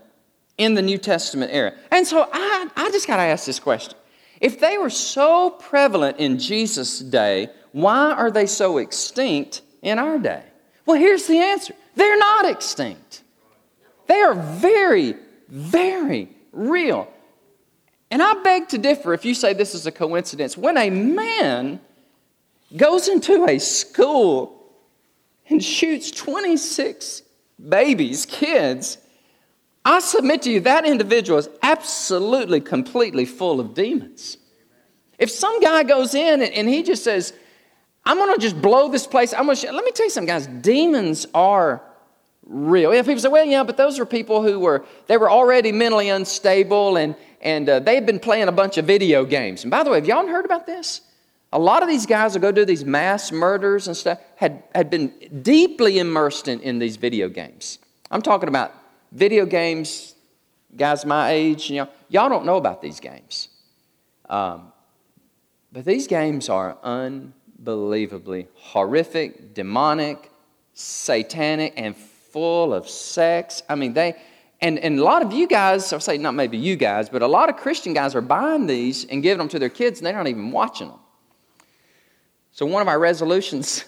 in the New Testament era. And so I just got to ask this question. If they were so prevalent in Jesus' day, why are they so extinct in our day? Well, here's the answer. They're not extinct. They are very, very real. And I beg to differ if you say this is a coincidence. When a man goes into a school and shoots 26 kids, I submit to you, that individual is absolutely, completely full of demons. If some guy goes in and he just says, I'm going to just blow this place. Let me tell you something, guys. Demons are real. Yeah, people say, well, yeah, but those are people who were already mentally unstable and they had been playing a bunch of video games. And by the way, have y'all heard about this? A lot of these guys who go do these mass murders and stuff had been deeply immersed in these video games. I'm talking about video games, guys my age, y'all don't know about these games. But these games are unbelievably horrific, demonic, satanic, and full of sex. I mean, and a lot of you guys, I'll say not maybe you guys, but a lot of Christian guys are buying these and giving them to their kids, and they're not even watching them. So one of my resolutions,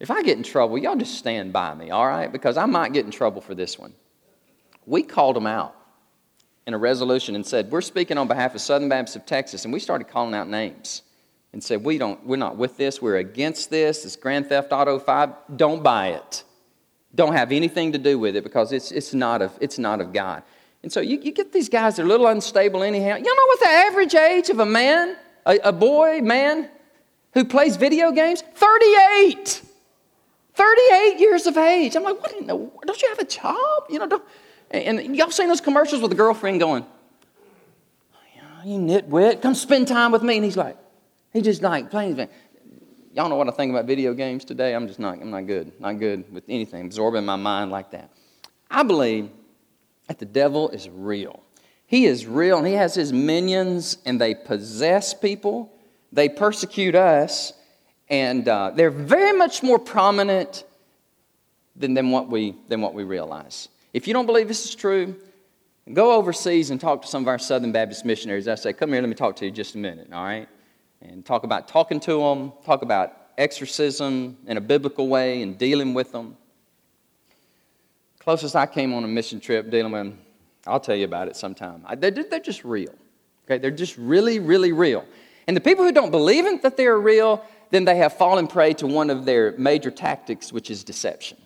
if I get in trouble, y'all just stand by me, all right? Because I might get in trouble for this one. We called them out in a resolution and said, we're speaking on behalf of Southern Baptists of Texas, and we started calling out names and said, we're not with this, we're against this, this Grand Theft Auto 5, don't buy it. Don't have anything to do with it because it's not of God. And so you get these guys, they're a little unstable anyhow. You know what the average age of a man, a boy, who plays video games? 38! 38 years of age. I'm like, what in the world? Don't you have a job? And y'all seen those commercials with the girlfriend going, oh, you nitwit, come spend time with me. And he's just playing his game. Y'all know what I think about video games today? I'm not good with anything, absorbing my mind like that. I believe that the devil is real. He is real, and he has his minions, and they possess people. They persecute us, and they're very much more prominent than what we realize. If you don't believe this is true, go overseas and talk to some of our Southern Baptist missionaries. I say, come here, let me talk to you just a minute, all right? And talk about talking to them, talk about exorcism in a biblical way and dealing with them. Closest I came on a mission trip dealing with them, I'll tell you about it sometime. They're just real, okay? They're just really, really real. And the people who don't believe in that they're real, then they have fallen prey to one of their major tactics, which is deception,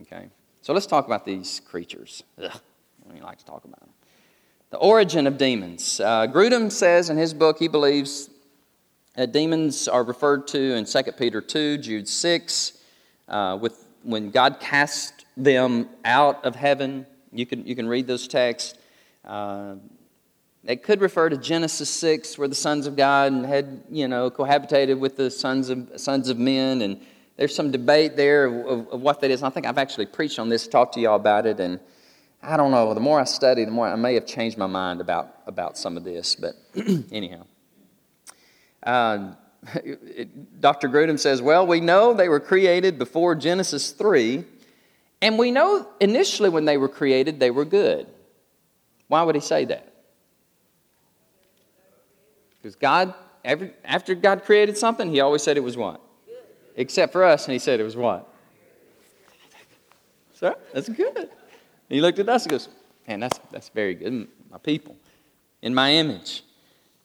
okay? So let's talk about these creatures. Ugh, I don't even like to talk about them. The origin of demons. Grudem says in his book, he believes that demons are referred to in 2 Peter 2, Jude 6, when God cast them out of heaven. You can read those texts. They could refer to Genesis 6, where the sons of God had cohabitated with the sons of men, and there's some debate there of what that is. And I think I've actually preached on this, talked to y'all about it, and I don't know. The more I study, the more I may have changed my mind about some of this. But anyhow, Dr. Grudem says, well, we know they were created before Genesis 3, and we know initially when they were created, they were good. Why would he say that? Because God, after God created something, he always said it was what? Except for us, and he said it was what? Sir, that's good. And he looked at us and goes, man, that's very good. My people, in my image.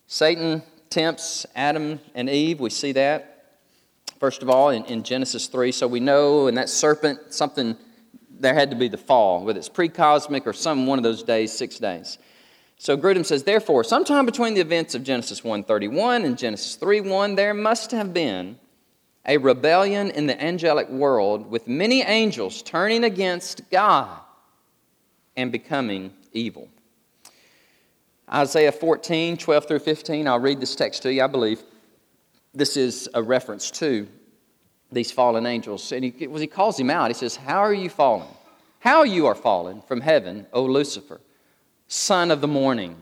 Satan tempts Adam and Eve. We see that, first of all, in Genesis 3. So we know, and that serpent, something, there had to be the fall, whether it's pre-cosmic or some one of those days, 6 days. So Grudem says, therefore, sometime between the events of Genesis 1:31 and Genesis 3:1, there must have been a rebellion in the angelic world with many angels turning against God and becoming evil. Isaiah 14, 12 through 15. I'll read this text to you, I believe. This is a reference to these fallen angels. And he calls him out. He says, "How are you fallen? How you are fallen from heaven, O Lucifer, son of the morning.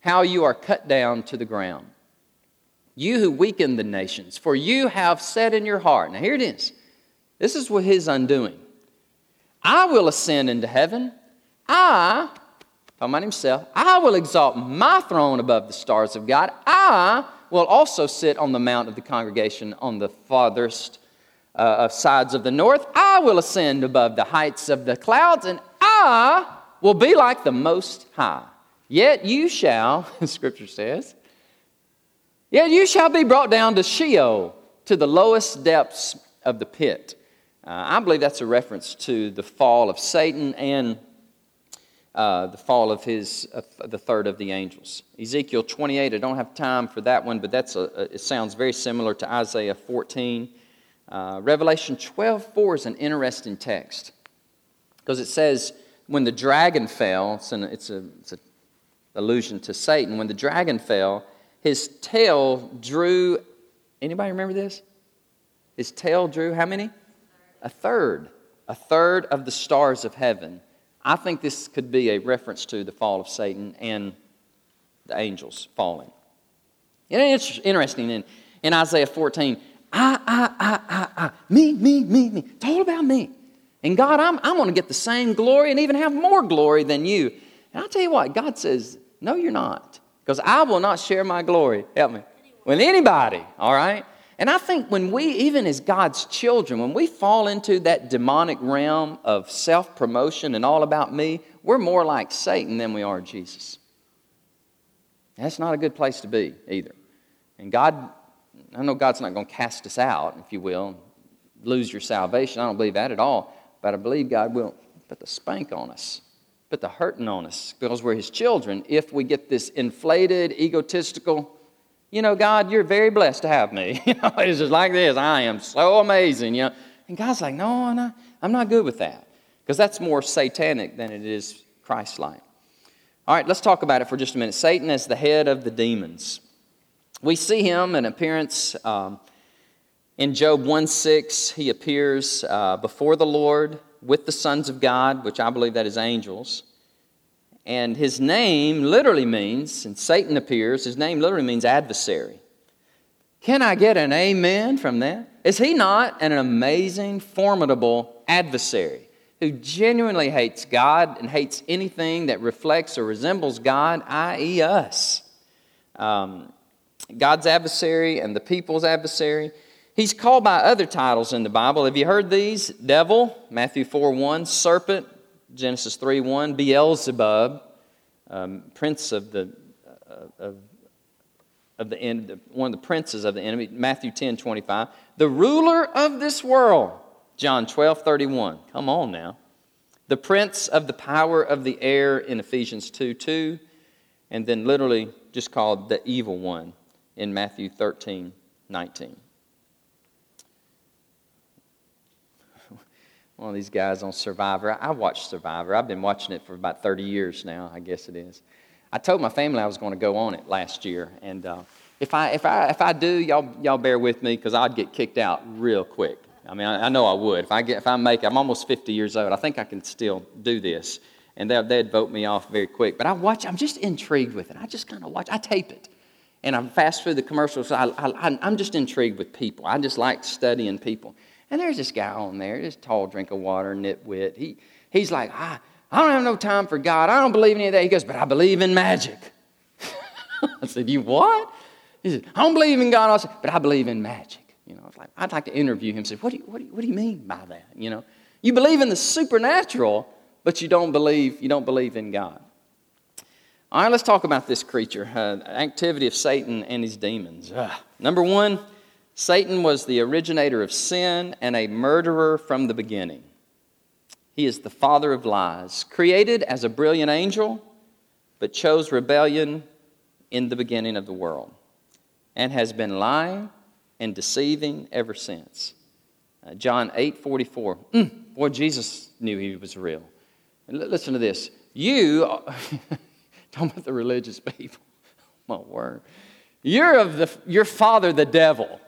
How you are cut down to the ground. You who weaken the nations, for you have said in your heart." Now here it is. This is what his undoing. "I will ascend into heaven. I," talking about himself, "I will exalt my throne above the stars of God. I will also sit on the mount of the congregation on the farthest sides of the north. I will ascend above the heights of the clouds, and I will be like the Most High. Yet you shall," Scripture says, "yet you shall be brought down to Sheol, to the lowest depths of the pit." I believe that's a reference to the fall of Satan and the fall of the third of the angels. Ezekiel 28, I don't have time for that one, but it sounds very similar to Isaiah 14. Revelation 12:4 is an interesting text because it says when the dragon fell, it's an allusion to Satan. When the dragon fell, his tail drew, anybody remember this? His tail drew how many? A third of the stars of heaven. I think this could be a reference to the fall of Satan and the angels falling. It's interesting in Isaiah 14, I, me. It's all about me. And God, I'm going to get the same glory and even have more glory than you. And I'll tell you what, God says, no, you're not. Because I will not share my glory, help me, with anybody, all right? And I think when we, even as God's children, when we fall into that demonic realm of self-promotion and all about me, we're more like Satan than we are Jesus. That's not a good place to be either. And God, I know God's not going to cast us out, if you will, lose your salvation. I don't believe that at all. But I believe God will put the spank on us, put the hurting on us, because we're His children. If we get this inflated, egotistical, God, you're very blessed to have me. It's just like this. I am so amazing. And God's like, no, I'm not good with that. Because that's more satanic than it is Christ-like. All right, let's talk about it for just a minute. Satan is the head of the demons. We see him in appearance in Job 1:6. He appears before the Lord with the sons of God, which I believe that is angels. And his name literally means, and Satan appears, his name literally means adversary. Can I get an amen from that? Is he not an amazing, formidable adversary who genuinely hates God and hates anything that reflects or resembles God, i.e. us? God's adversary and the people's adversary. He's called by other titles in the Bible. Have you heard these? Devil, Matthew 4:1, serpent, Genesis 3:1, Beelzebub, prince of the enemy, one of the princes of the enemy, Matthew 10:25, the ruler of this world, John 12:31. Come on now, the prince of the power of the air in Ephesians 2:2, and then literally just called the evil one in Matthew 13:19. One of these guys on Survivor. I watched Survivor. I've been watching it for about 30 years now, I guess it is. I told my family I was going to go on it last year, and if I do, y'all bear with me because I'd get kicked out real quick. I mean, I know I would. If I make it, I'm almost 50 years old. I think I can still do this, and they'd vote me off very quick. But I watch. I'm just intrigued with it. I just kind of watch. I tape it, and I fast through the commercials. I'm just intrigued with people. I just like studying people. And there's this guy on there, this tall drink of water, nitwit. He's like, I don't have no time for God. I don't believe any of that. He goes, but I believe in magic. I said, you what? He said, I don't believe in God. I said, but I believe in magic. I was like, I'd like to interview him. I said, what do you mean by that? You believe in the supernatural, but you don't believe in God. All right, let's talk about this creature, activity of Satan and his demons. Number one. Satan was the originator of sin and a murderer from the beginning. He is the father of lies, created as a brilliant angel, but chose rebellion in the beginning of the world, and has been lying and deceiving ever since. John 8:44. Boy, Jesus knew he was real. Listen to this. You, Talking about the religious people. My word. You're of your father, the devil.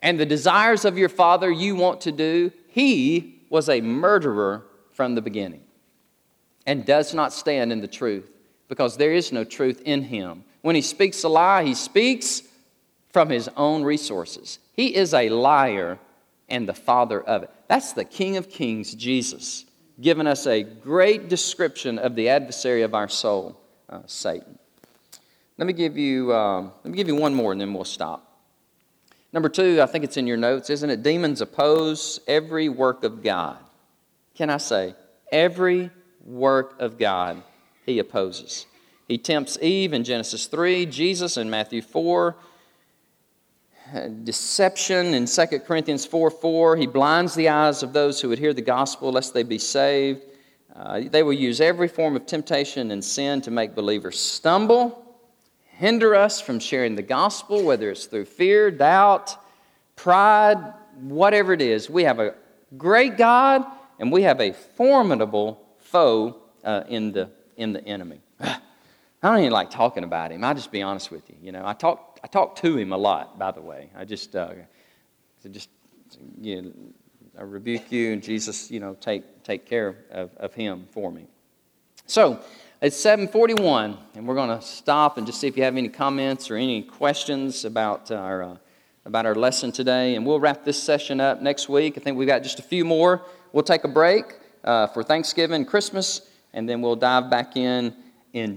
And the desires of your father you want to do, he was a murderer from the beginning and does not stand in the truth because there is no truth in him. When he speaks a lie, he speaks from his own resources. He is a liar and the father of it. That's the King of Kings, Jesus, giving us a great description of the adversary of our soul, Satan. Let me give you one more, and then we'll stop. Number two, I think it's in your notes, isn't it? Demons oppose every work of God. Can I say, every work of God he opposes. He tempts Eve in Genesis 3, Jesus in Matthew 4, deception in 2 Corinthians 4:4. He blinds the eyes of those who would hear the gospel lest they be saved. They will use every form of temptation and sin to make believers stumble, hinder us from sharing the gospel, whether it's through fear, doubt, pride, whatever it is. We have a great God, and we have a formidable foe in the enemy. I don't even like talking about him. I'll just be honest with you. You know, I talk to him a lot. By the way, I rebuke you, and Jesus, you know, take care of him for me. So. It's 7:41, and we're going to stop and just see if you have any comments or any questions about our lesson today. And we'll wrap this session up next week. I think we've got just a few more. We'll take a break for Thanksgiving, Christmas, and then we'll dive back in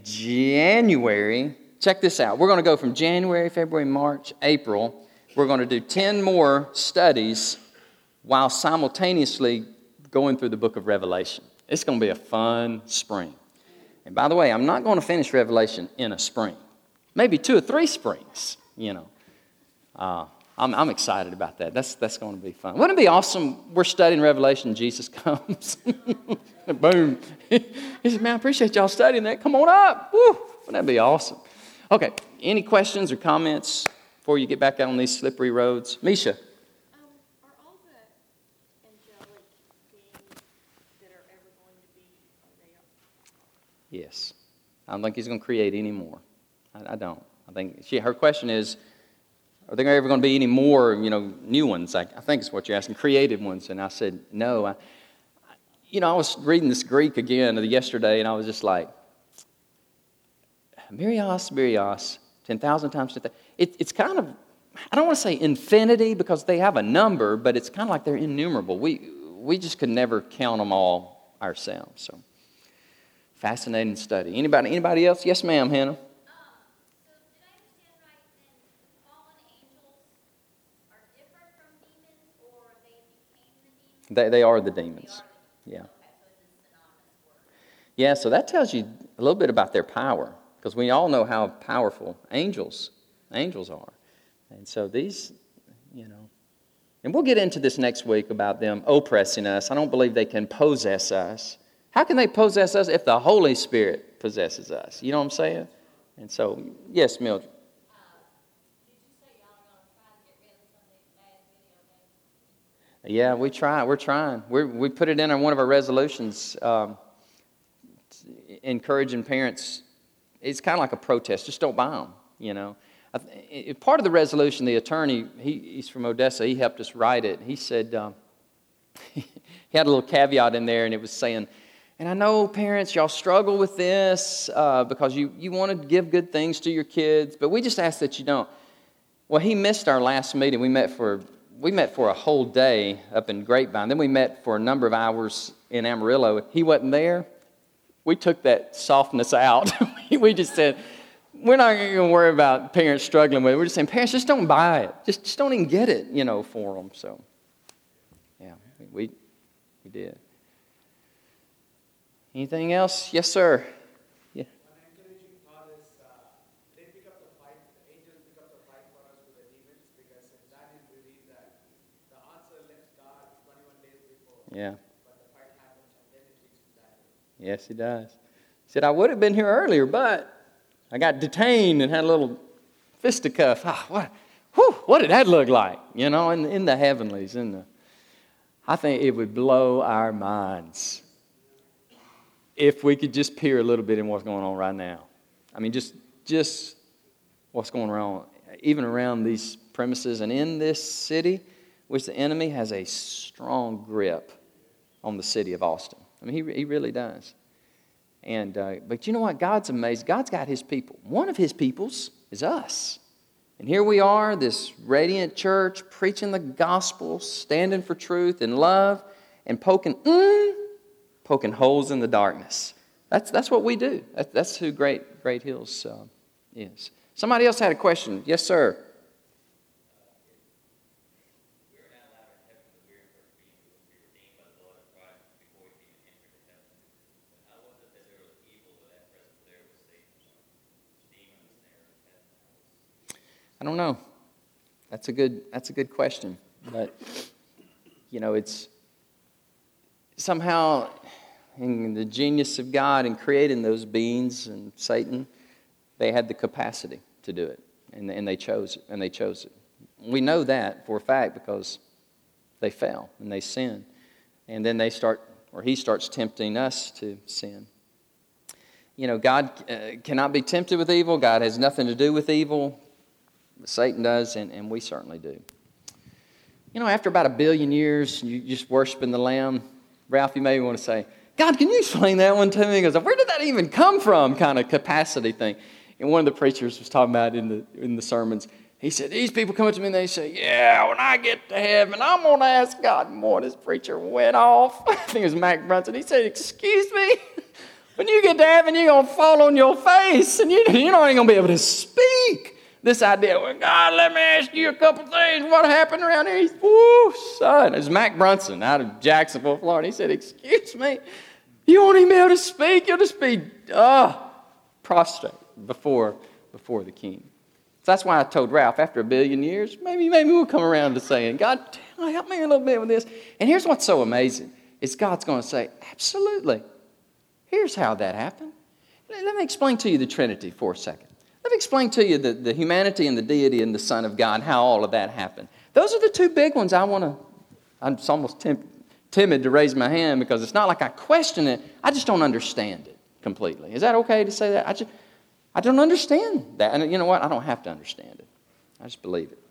January. Check this out. We're going to go from January, February, March, April. We're going to do 10 more studies while simultaneously going through the book of Revelation. It's going to be a fun spring. And by the way, I'm not going to finish Revelation in a spring. Maybe 2 or 3 springs, you know. I'm excited about that. That's going to be fun. Wouldn't it be awesome? We're studying Revelation, Jesus comes. Boom. He said, man, I appreciate y'all studying that. Come on up. Woo. Wouldn't that be awesome? Okay, any questions or comments before you get back out on these slippery roads? Misha. Yes. I don't think he's going to create any more. I don't. I think her question is, are there ever going to be any more, you know, new ones? I think is what you're asking, creative ones. And I said, no. I was reading this Greek again yesterday, and I was just like, myrios, myrios, 10,000 times 10,000. It's kind of, I don't want to say infinity because they have a number, but it's kind of like they're innumerable. We just could never count them all ourselves, so. Fascinating study. Anybody else? Yes, ma'am, Hannah. So did I understand right then fallen angels are different from demons, or they became the demons? They are the demons. Yeah. Yeah, so that tells you a little bit about their power, because we all know how powerful angels are. And so these, you know, and we'll get into this next week about them oppressing us. I don't believe they can possess us. How can they possess us if the Holy Spirit possesses us? You know what I'm saying? And so, yes, Mildred. Yeah, we try. We're trying. We put it in one of our resolutions, encouraging parents. It's kind of like a protest. Just don't buy them, you know. Part of the resolution, the attorney, he's from Odessa. He helped us write it. He said he had a little caveat in there, and it was saying, and I know, parents, y'all struggle with this because you want to give good things to your kids, but we just ask that you don't. Well, he missed our last meeting. We met for a whole day up in Grapevine. Then we met for a number of hours in Amarillo. He wasn't there. We took that softness out. We just said, we're not going to worry about parents struggling with it. We're just saying, parents, just don't buy it. Just don't even get it, you know, for them. So, yeah, we did. Anything else? Yes, sir. Yeah. One encouraging thought is they pick up the fight, the angels pick up the fight for us with the demons, because in Daniel we read that the answer left God 21 days before. Yeah. But the fight happens and then it reaches Daniel. Yes, he does. He said, I would have been here earlier, but I got detained and had a little fisticuff. What did that look like? You know, in the heavenlies. I think it would blow our minds if we could just peer a little bit in what's going on right now. I mean, just what's going wrong, even around these premises and in this city, which the enemy has a strong grip on the city of Austin. I mean, he really does. And but you know what? God's amazed. God's got his people. One of his peoples is us. And here we are, this radiant church, preaching the gospel, standing for truth and love, and poking holes in the darkness. That's what we do. That's who Great Hills is. Somebody else had a question. Yes, sir. I don't know. That's a good question. But you know, it's somehow in the genius of God in creating those beings and Satan, they had the capacity to do it, and they chose it, and they chose it. We know that for a fact because they fell and they sinned, and then he starts tempting us to sin. You know, God cannot be tempted with evil. God has nothing to do with evil. Satan does, and we certainly do. You know, after about 1 billion years, you just worshiping the Lamb. Ralph, you may want to say, God, can you explain that one to me? Because where did that even come from? Kind of capacity thing. And one of the preachers was talking about in the sermons. He said, these people come up to me and they say, yeah, when I get to heaven, I'm going to ask God more. This preacher went off. I think it was Mac Brunson. He said, excuse me? When you get to heaven, you're going to fall on your face, and you're not even going to be able to speak. This idea, well, God, let me ask you a couple things. What happened around here? Woo, son. It was Mac Brunson out of Jacksonville, Florida. He said, excuse me, you won't even be able to speak. You'll just be prostrate before the King. So that's why I told Ralph, after 1 billion years, maybe we'll come around to saying, God, help me a little bit with this. And here's what's so amazing is God's going to say, absolutely. Here's how that happened. Let me explain to you the Trinity for a second. Let me explain to you the humanity and the deity and the Son of God, how all of that happened. Those are the two big ones I want to... I'm almost timid to raise my hand because it's not like I question it. I just don't understand it completely. Is that okay to say that? I don't understand that. And you know what? I don't have to understand it. I just believe it.